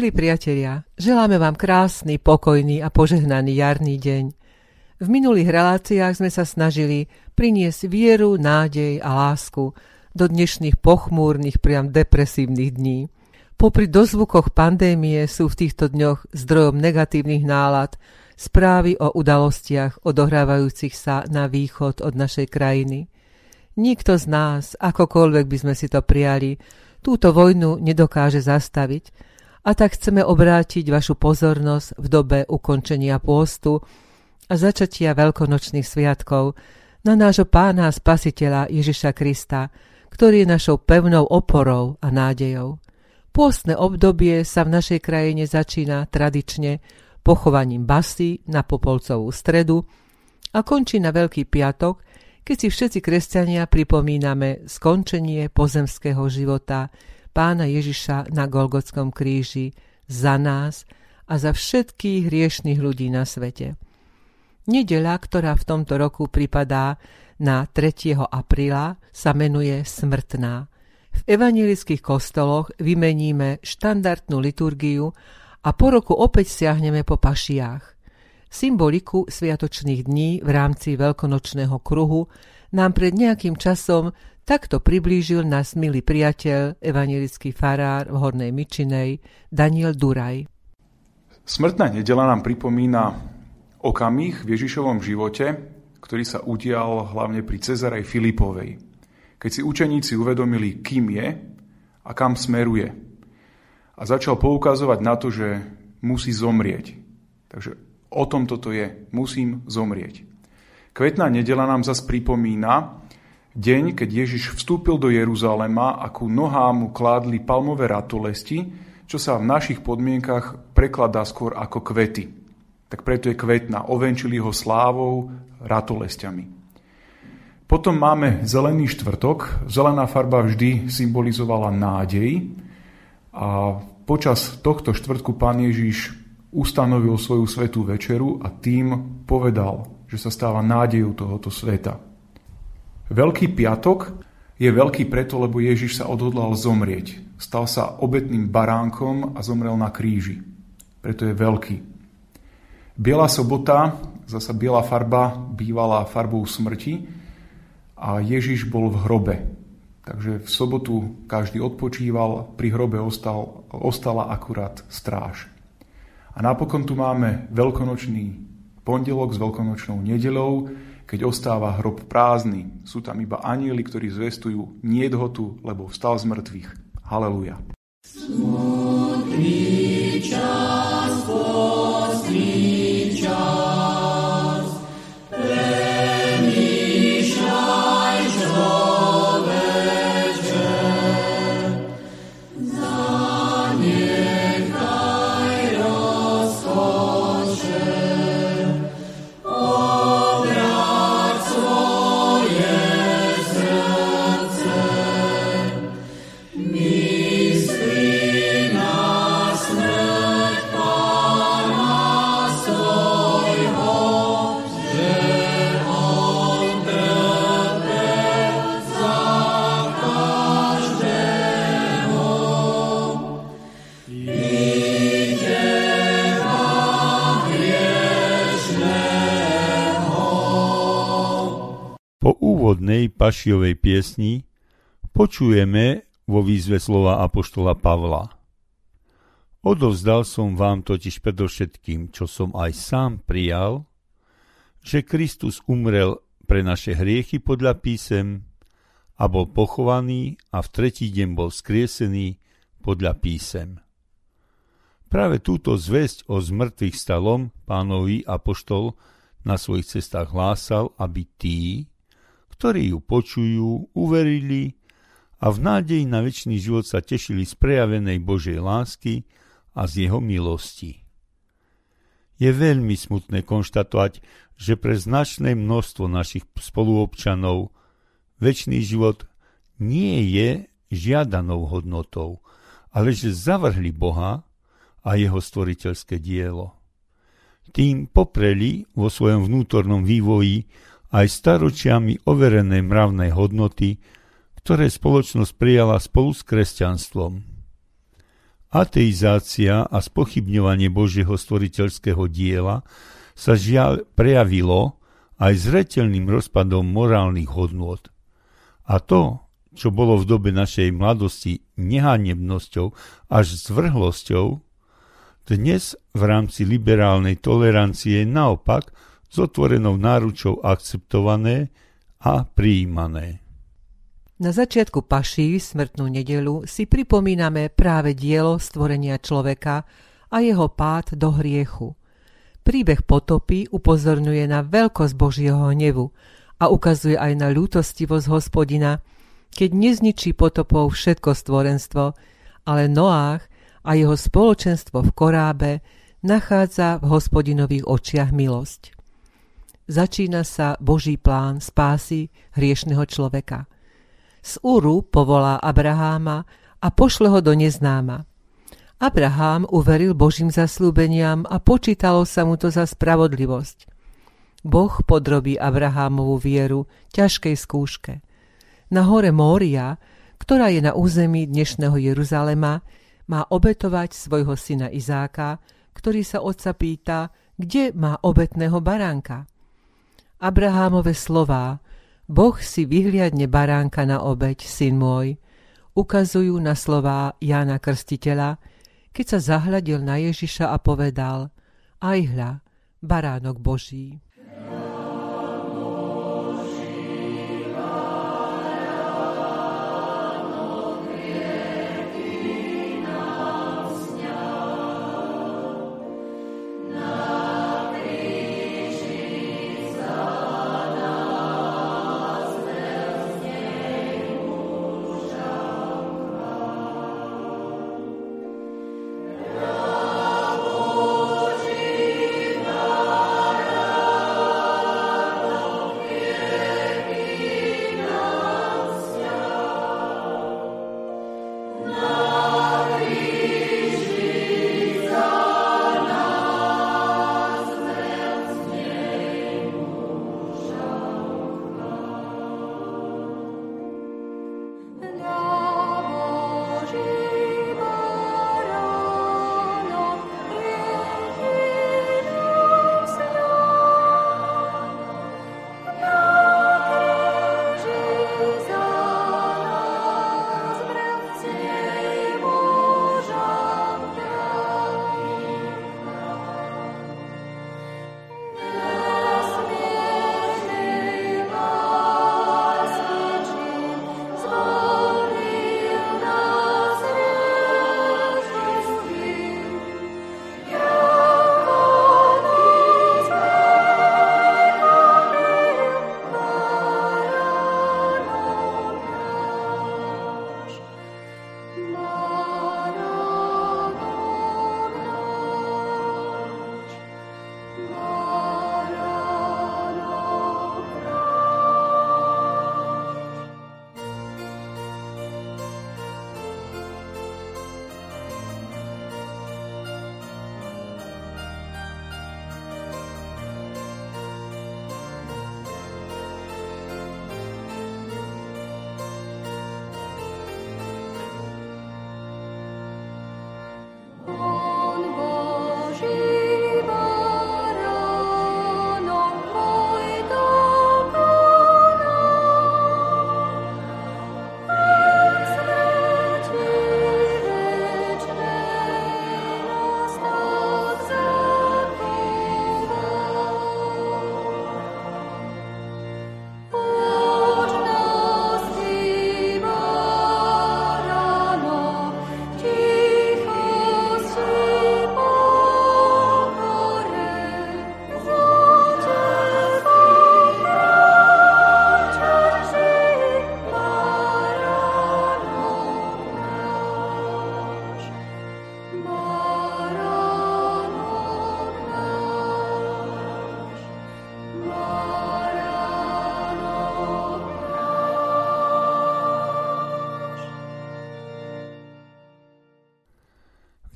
Milí priatelia, želáme vám krásny, pokojný a požehnaný jarný deň. V minulých reláciách sme sa snažili priniesť vieru, nádej a lásku do dnešných pochmúrnych, priam depresívnych dní. Popri dozvukoch pandémie sú v týchto dňoch zdrojom negatívnych nálad správy o udalostiach odohrávajúcich sa na východ od našej krajiny. Nikto z nás, akokoľvek by sme si to prijali, túto vojnu nedokáže zastaviť, a tak chceme obrátiť vašu pozornosť v dobe ukončenia pôstu a začatia veľkonočných sviatkov na nášho Pána a Spasiteľa Ježiša Krista, ktorý je našou pevnou oporou a nádejou. Pôstne obdobie sa v našej krajine začína tradične pochovaním basy na Popolcovú stredu a končí na Veľký piatok, keď si všetci kresťania pripomíname skončenie pozemského života Pána Ježiša na Golgotskom kríži za nás a za všetkých hriešnych ľudí na svete. Nedeľa, ktorá v tomto roku pripadá na 3. apríla, sa menuje Smrtná. V evanjelických kostoloch vymeníme štandardnú liturgiu a po roku opäť siahneme po pašiách. Symboliku sviatočných dní v rámci veľkonočného kruhu nám pred nejakým časom takto priblížil nás milý priateľ, evanjelický farár v Hornej Mičinej, Daniel Duraj. Smrtná nedeľa nám pripomína okamih v Ježišovom živote, ktorý sa udial hlavne pri Cezarej Filipovej, keď si učeníci uvedomili, kým je a kam smeruje. A začal poukazovať na to, že musí zomrieť. Takže o tom toto je, musím zomrieť. Kvetná nedeľa nám zas pripomína deň, keď Ježiš vstúpil do Jeruzalema a ku nohám mu kládli palmové ratolesti, čo sa v našich podmienkach prekladá skôr ako kvety. Tak preto je kvetná. Ovenčili ho slávou, ratolestiami. Potom máme zelený štvrtok. Zelená farba vždy symbolizovala nádej. A počas tohto štvrtku Pán Ježiš ustanovil svoju svätú večeru a tým povedal, že sa stáva nádejou tohoto sveta. Veľký piatok je veľký preto, lebo Ježiš sa odhodlal zomrieť. Stal sa obetným baránkom a zomrel na kríži. Preto je veľký. Biela sobota, zasa biela farba, bývala farbou smrti a Ježiš bol v hrobe. Takže v sobotu každý odpočíval, pri hrobe ostala akurát stráž. A napokon tu máme veľkonočný pondelok s veľkonočnou nedeľou, keď ostáva hrob prázdny, sú tam iba anjeli, ktorí zvestujú niet ho tu, lebo vstal z mŕtvych. Haleluja. Smutný čas, postný čas, premýšľaj, človeče, zanechaj rozkoše. Po úvodnej pašiovej piesni počujeme vo výzve slova apoštola Pavla. Odovzdal som vám totiž predovšetkým, čo som aj sám prijal, že Kristus umrel pre naše hriechy podľa písem a bol pochovaný a v tretí deň bol skriesený podľa písem. Práve túto zvesť o zmrtvých stalom Pánovi apoštol na svojich cestách hlásal, aby tí, ktorí ju počujú, uverili a v nádeji na večný život sa tešili z prejavenej Božej lásky a z jeho milosti. Je veľmi smutné konštatovať, že pre značné množstvo našich spoluobčanov večný život nie je žiadanou hodnotou, ale že zavrhli Boha a jeho stvoriteľské dielo. Tým popreli vo svojom vnútornom vývoji aj staročiami overené mravné hodnoty, ktoré spoločnosť prijala spolu s kresťanstvom. Ateizácia a spochybňovanie Božieho stvoriteľského diela sa žiaľ prejavilo aj zreteľným rozpadom morálnych hodnôt. A to, čo bolo v dobe našej mladosti nehanebnosťou až zvrhlosťou, dnes v rámci liberálnej tolerancie je naopak s otvorenou náručou akceptované a prijímané. Na začiatku Paší, smrtnú nedeľu, si pripomíname práve dielo stvorenia človeka a jeho pád do hriechu. Príbeh potopy upozorňuje na veľkosť Božieho hnevu a ukazuje aj na ľútostivosť Hospodina, keď nezničí potopou všetko stvorenstvo, ale Noách a jeho spoločenstvo v korábe nachádza v Hospodinových očiach milosť. Začína sa Boží plán spásy hriešneho človeka. Z Úru povolá Abraháma a pošle ho do neznáma. Abrahám uveril Božím zasľúbeniam a počítalo sa mu to za spravodlivosť. Boh podrobí Abrahámovu vieru ťažkej skúške. Na hore Mória, ktorá je na území dnešného Jeruzalema, má obetovať svojho syna Izáka, ktorý sa otca pýta, kde má obetného baránka. Abrahámove slová Boh si vyhliadne baránka na obeť, syn môj, ukazujú na slová Jána Krstiteľa, keď sa zahľadil na Ježiša a povedal: Aj hľa, baránok Boží.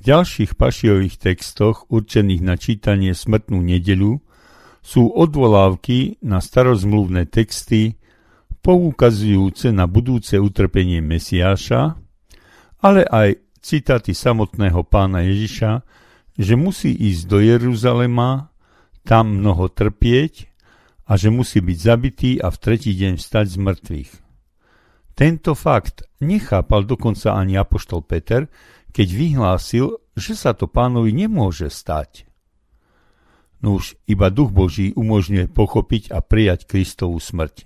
V ďalších pašiových textoch určených na čítanie smrtnú nedeľu sú odvolávky na starozmluvné texty poukazujúce na budúce utrpenie Mesiáša, ale aj citáty samotného pána Ježiša, že musí ísť do Jeruzalema, tam mnoho trpieť a že musí byť zabitý a v tretí deň vstať z mŕtvych. Tento fakt nechápal dokonca ani apoštol Peter, keď vyhlásil, že sa to pánovi nemôže stať. Nuž, iba Duch Boží umožňuje pochopiť a prijať Kristovu smrť.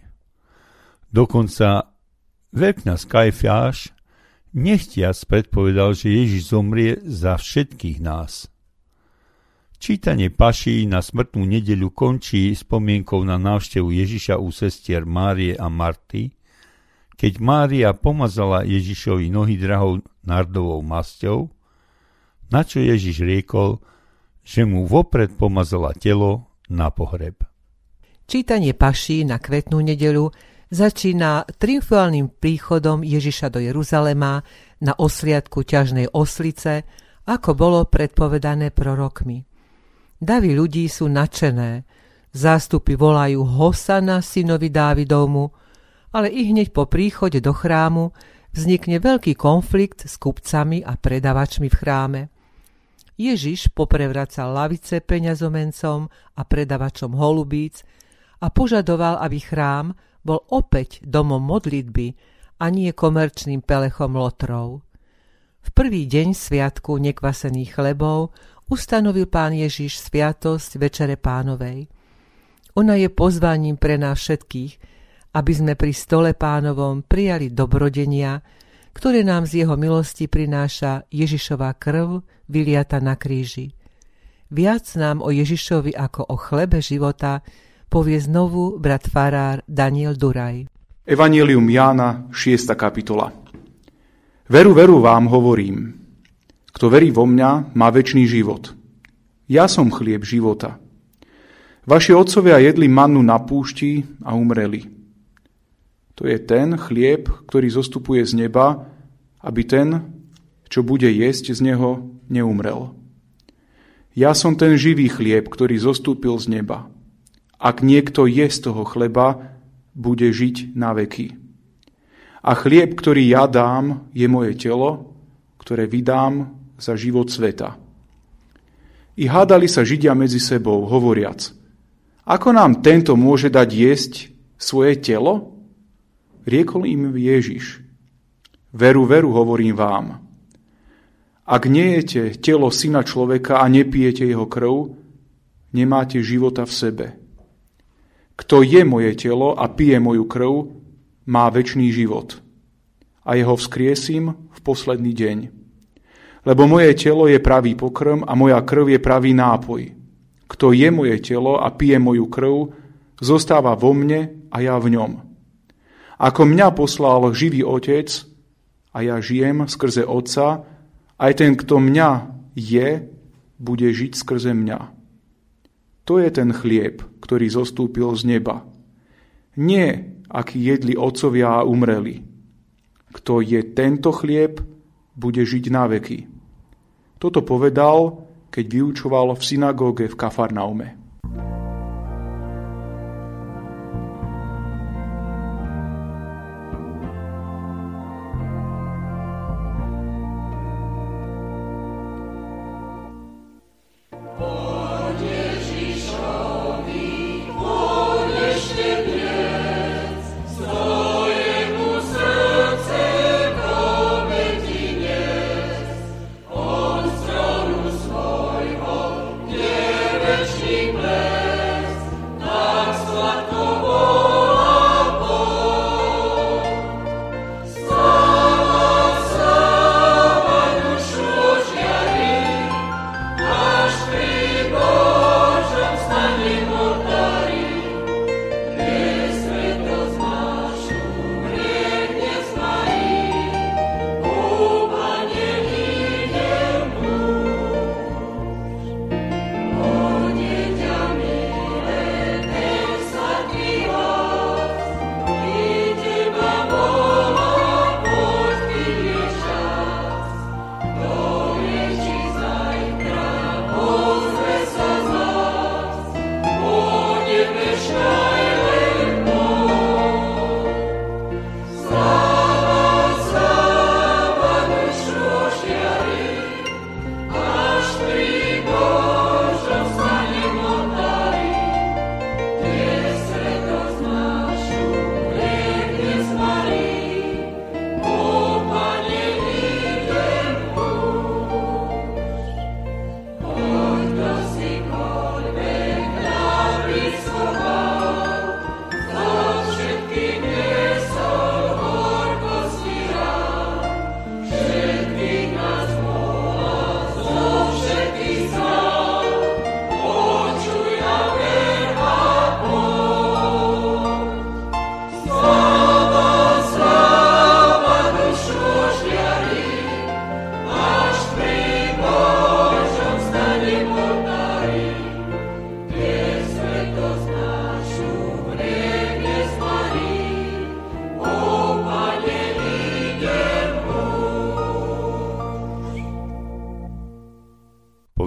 Dokonca veľkňaz Kajfáš nechtiac predpovedal, že Ježiš zomrie za všetkých nás. Čítanie paší na smrtnú nedeľu končí spomienkou na návštevu Ježiša u sestier Márie a Marty, keď Mária pomazala Ježišovi nohy drahou nardovou masťou, na čo Ježiš riekol, že mu vopred pomazala telo na pohreb. Čítanie paší na kvetnú nedeľu začína triumfálnym príchodom Ježiša do Jeruzalema na osliadku ťažnej oslice, ako bolo predpovedané prorokmi. Davy ľudí sú nadšené, zástupy volajú Hosana synovi Dávidovmu, ale i hneď po príchode do chrámu vznikne veľký konflikt s kupcami a predavačmi v chráme. Ježiš poprevraca lavice peňazomencom a predavačom holubíc a požadoval, aby chrám bol opäť domom modlitby a nie komerčným pelechom lotrov. V prvý deň sviatku nekvasených chlebov ustanovil Pán Ježiš sviatosť Večere Pánovej. Ona je pozvaním pre nás všetkých, aby sme pri stole Pánovom prijali dobrodenia, ktoré nám z jeho milosti prináša Ježišova krv vyliata na kríži. Viac nám o Ježišovi ako o chlebe života povie znovu brat farár Daniel Duraj. Evanjelium Jána, 6. kapitola. Veru, veru vám hovorím, kto verí vo mňa, má večný život. Ja som chlieb života. Vaši otcovia jedli mannu na púšti a umreli. To je ten chlieb, ktorý zostupuje z neba, aby ten, čo bude jesť z neho, neumrel. Ja som ten živý chlieb, ktorý zostúpil z neba. Ak niekto je z toho chleba, bude žiť na veky. A chlieb, ktorý ja dám, je moje telo, ktoré vydám za život sveta. I hádali sa Židia medzi sebou, hovoriac, ako nám tento môže dať jesť svoje telo? Riekol im Ježiš, veru, veru, hovorím vám, ak nejete telo syna človeka a nepijete jeho krv, nemáte života v sebe. Kto je moje telo a pije moju krv, má večný život. A jeho vzkriesím v posledný deň. Lebo moje telo je pravý pokrm a moja krv je pravý nápoj. Kto je moje telo a pije moju krv, zostáva vo mne a ja v ňom. Ako mňa poslal živý Otec a ja žijem skrze Otca, aj ten, kto mňa je, bude žiť skrze mňa. To je ten chlieb, ktorý zostúpil z neba. Nie, aký jedli otcovia a umreli. Kto je tento chlieb, bude žiť na veky. Toto povedal, keď vyučoval v synagóge v Kafarnaume. She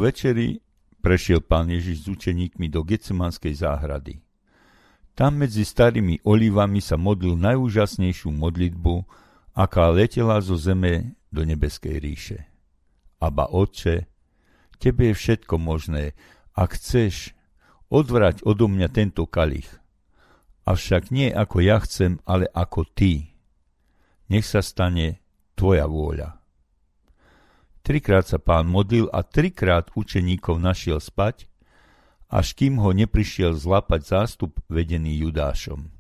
večeri prešiel Pán Ježiš s učeníkmi do Getsemanskej záhrady. Tam medzi starými olivami sa modlil najúžasnejšiu modlitbu, aká letela zo zeme do nebeskej ríše. Aba Otče, Tebe je všetko možné, ak chceš, odvrať odo mňa tento kalich. Avšak nie ako ja chcem, ale ako Ty. Nech sa stane Tvoja vôľa. Trikrát sa Pán modlil a trikrát učeníkov našiel spať, až kým ho neprišiel zlapať zástup vedený Judášom.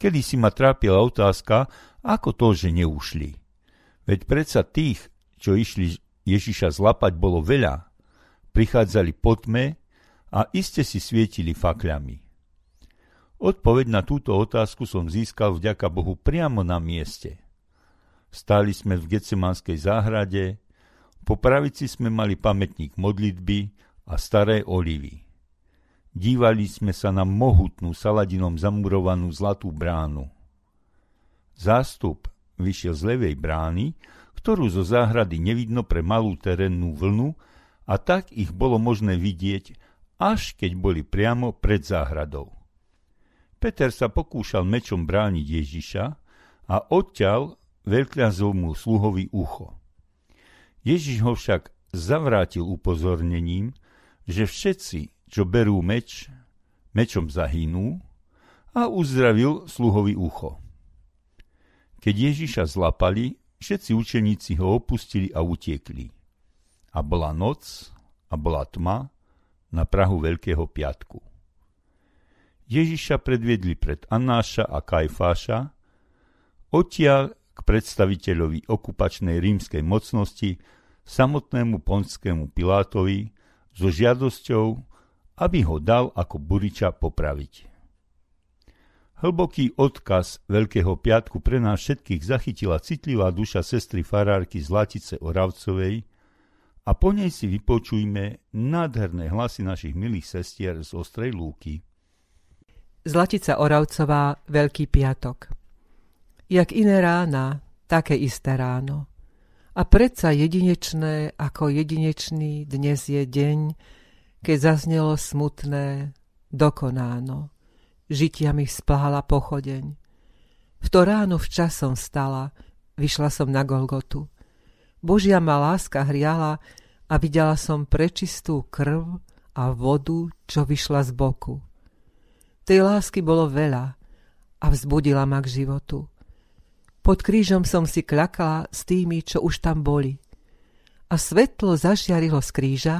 Kedy si ma trápila otázka, ako to, že neušli. Veď predsa tých, čo išli Ježiša zlapať, bolo veľa. Prichádzali po tme a iste si svietili fakľami. Odpoveď na túto otázku som získal vďaka Bohu priamo na mieste. Stáli sme v Getsemanskej záhrade, po pravici sme mali pamätník modlitby a staré olivy. Dívali sme sa na mohutnú saladinom zamurovanú zlatú bránu. Zástup vyšiel z ľavej brány, ktorú zo záhrady nevidno pre malú terénnu vlnu, a tak ich bolo možné vidieť, až keď boli priamo pred záhradou. Peter sa pokúšal mečom brániť Ježiša a odťal veľkňazovmu sluhovi ucho. Ježiš ho však zavrátil upozornením, že všetci, čo berú meč, mečom zahynú, a uzdravil sluhovi ucho. Keď Ježiša zlapali, všetci učeníci ho opustili a utiekli. A bola noc a bola tma na prahu Veľkého piatku. Ježiša predviedli pred Annáša a Kajfáša, odtiaľ k predstaviteľovi okupačnej rímskej mocnosti, samotnému pontskému Pilátovi, so žiadosťou, aby ho dal ako buriča popraviť. Hlboký odkaz Veľkého piatku pre nás všetkých zachytila citlivá duša sestry farárky Zlatice Oravcovej a po nej si vypočujme nádherné hlasy našich milých sestier z Ostrej Lúky. Zlatica Oravcová, Veľký piatok. Jak iné rána, také isté ráno. A predsa jedinečné ako jedinečný dnes je deň, keď zaznelo smutné dokonáno. Žitiami spláhala pochodeň. V to ráno včas som stala, vyšla som na Golgotu. Božia ma láska hriala a videla som prečistú krv a vodu, čo vyšla z boku. Tej lásky bolo veľa a vzbudila ma k životu. Pod krížom som si kľakala s tými, čo už tam boli. A svetlo zažiarilo z kríža,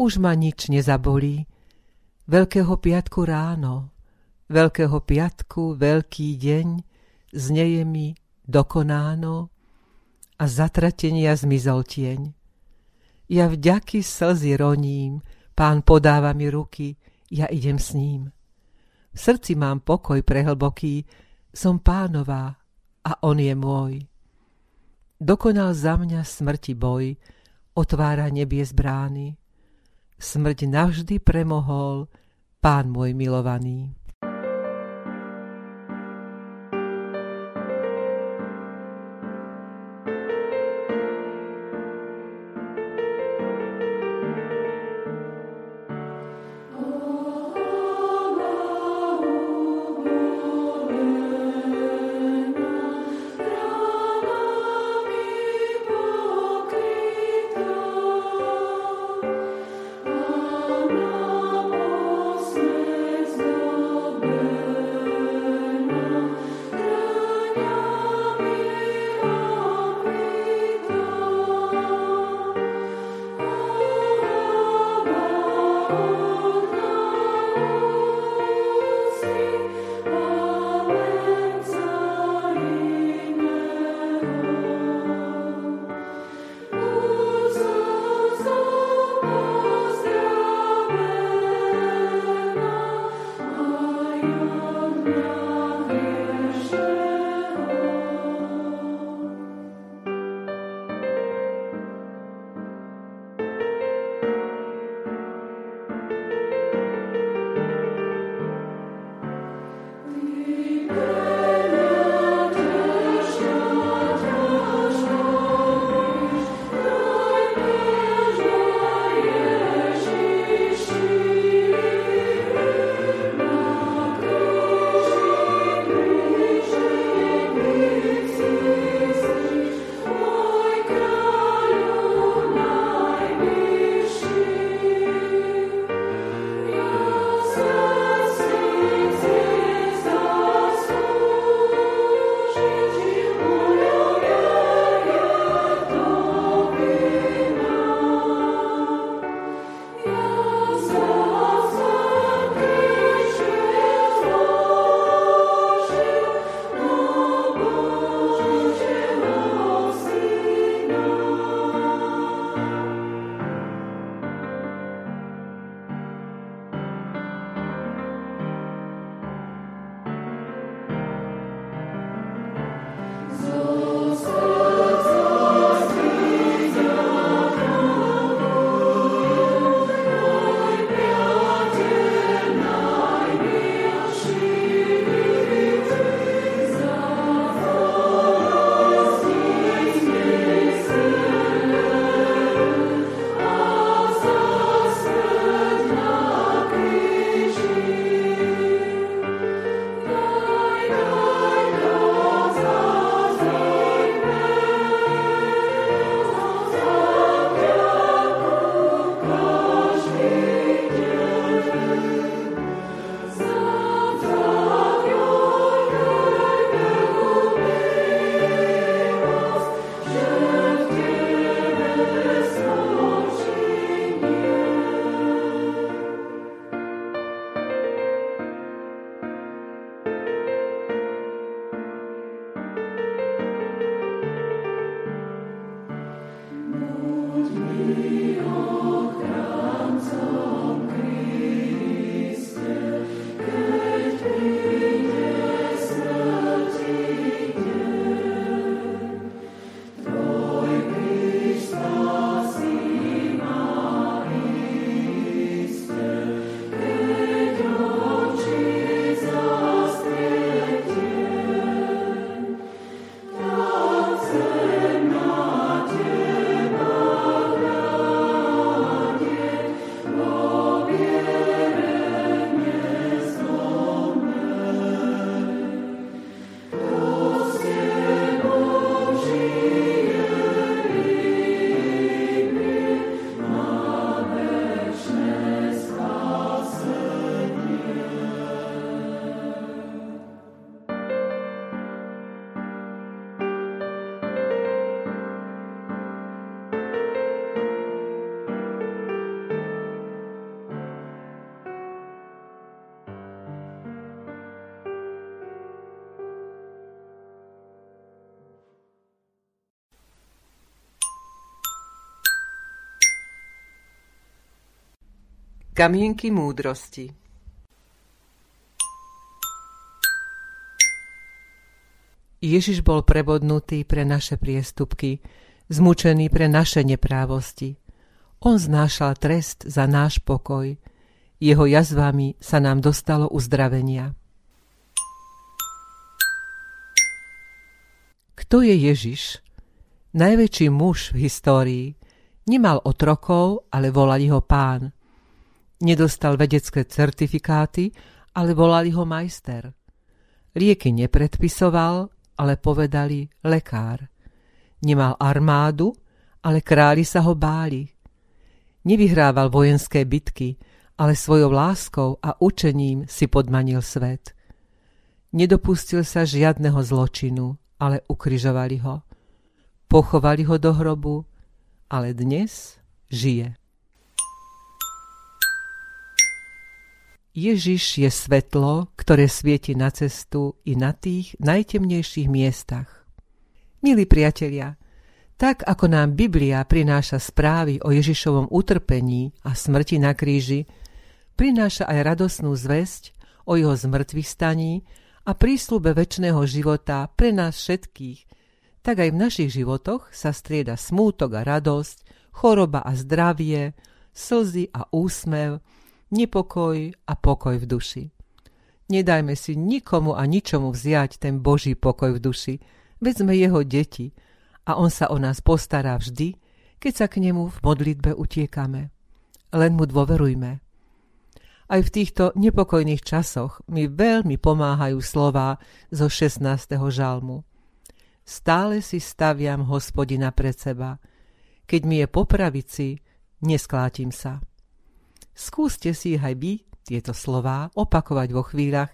už ma nič nezabolí. Veľkého piatku ráno, Veľkého piatku, veľký deň, znieje mi dokonáno a zatratenia zmizol tieň. Ja vďaky slzy roním, Pán podáva mi ruky, ja idem s ním. V srdci mám pokoj prehlboký, som Pánová, a on je môj. Dokonal za mňa smrti boj, otvára nebies brány. Smrť navždy premohol Pán môj milovaný. Kamienky múdrosti. Ježiš bol prebodnutý pre naše priestupky, zmučený pre naše neprávosti. On znášal trest za náš pokoj. Jeho jazvami sa nám dostalo uzdravenia. Kto je Ježiš? Najväčší muž v histórii. Nemal otrokov, ale volali ho pán. Nedostal vedecké certifikáty, ale volali ho majster. Lieky nepredpisoval, ale povedali lekár. Nemal armádu, ale králi sa ho báli. Nevyhrával vojenské bitky, ale svojou láskou a učením si podmanil svet. Nedopustil sa žiadneho zločinu, ale ukrižovali ho. Pochovali ho do hrobu, ale dnes žije. Ježiš je svetlo, ktoré svieti na cestu i na tých najtemnejších miestach. Milí priatelia, tak ako nám Biblia prináša správy o Ježišovom utrpení a smrti na kríži, prináša aj radosnú zvesť o jeho zmŕtvychstaní a prísľube večného života pre nás všetkých, tak aj v našich životoch sa strieda smútok a radosť, choroba a zdravie, slzy a úsmev, nepokoj a pokoj v duši. Nedajme si nikomu a ničomu vziať ten Boží pokoj v duši, veď sme jeho deti a on sa o nás postará vždy, keď sa k nemu v modlitbe utiekame. Len mu dôverujme. Aj v týchto nepokojných časoch mi veľmi pomáhajú slová zo 16. žalmu. Stále si staviam Hospodina pred seba. Keď mi je po pravici, nesklátim sa. Skúste si aj vy tieto slová opakovať vo chvíľach,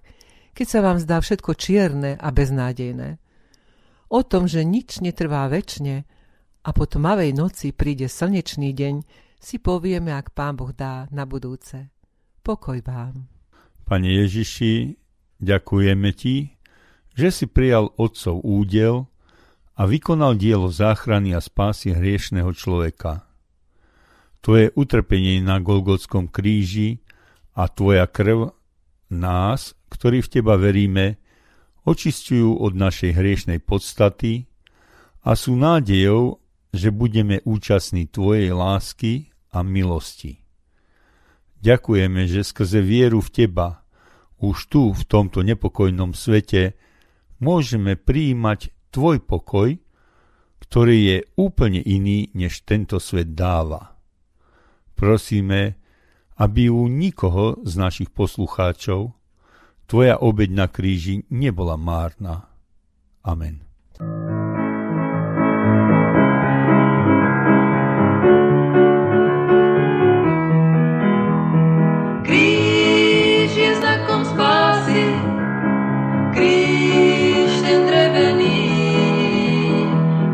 keď sa vám zdá všetko čierne a beznádejné. O tom, že nič netrvá večne a po tmavej noci príde slnečný deň, si povieme, ak Pán Boh dá, na budúce. Pokoj vám. Pane Ježiši, ďakujeme Ti, že si prijal Otcov údel a vykonal dielo záchrany a spásy hriešneho človeka. Tvoje utrpenie na Golgotskom kríži a Tvoja krv nás, ktorí v Teba veríme, očisťujú od našej hriešnej podstaty a sú nádejou, že budeme účastní Tvojej lásky a milosti. Ďakujeme, že skrze vieru v Teba, už tu v tomto nepokojnom svete, môžeme prijímať Tvoj pokoj, ktorý je úplne iný, než tento svet dáva. Prosíme, aby u nikoho z našich poslucháčov Tvoja obeť na kríži nebola márna. Amen. Kríž je znakom spásy, kríž ten drevený,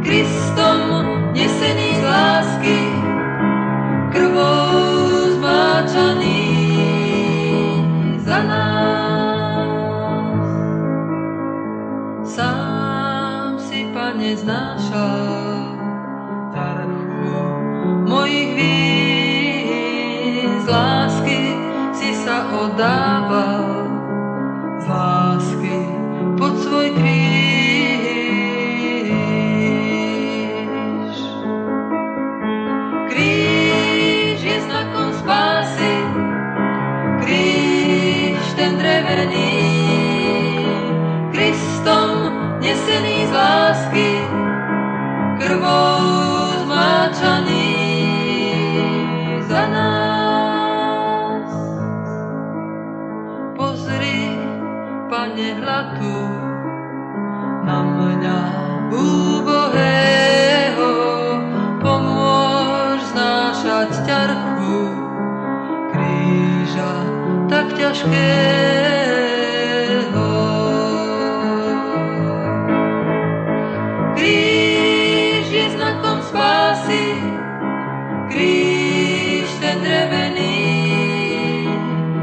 Kristom nesený z lásky, neznášal tarchu mojich vín. Z lásky si sa oddával, z lásky pod svoj kríž. Kríž je znakom spásy, kríž ten drevený, Kristom nesený z lásky, krvou zmáčaný za nás. Pozri, Pane, hľad tu na mňa úbohého, pomôž znášať ťarchu kríža tak ťažkého. Kríž ten drevený,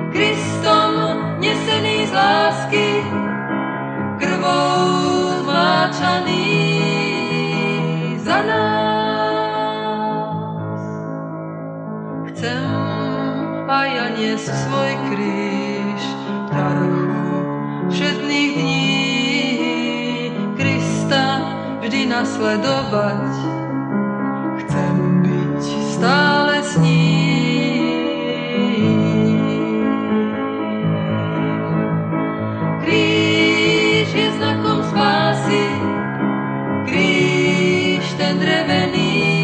Kristom nesený z lásky, krvou zmáčaný za nás. Chcem a ja nie svoj kríž na rohu všetných dní. Krista vždy nasledovať, chcem byť stále s ním. Kríž je znakom spásy, kríž ten drevený,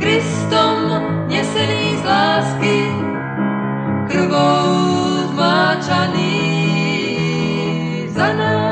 Kristom nesený z lásky, krvou zmáčaný za nás.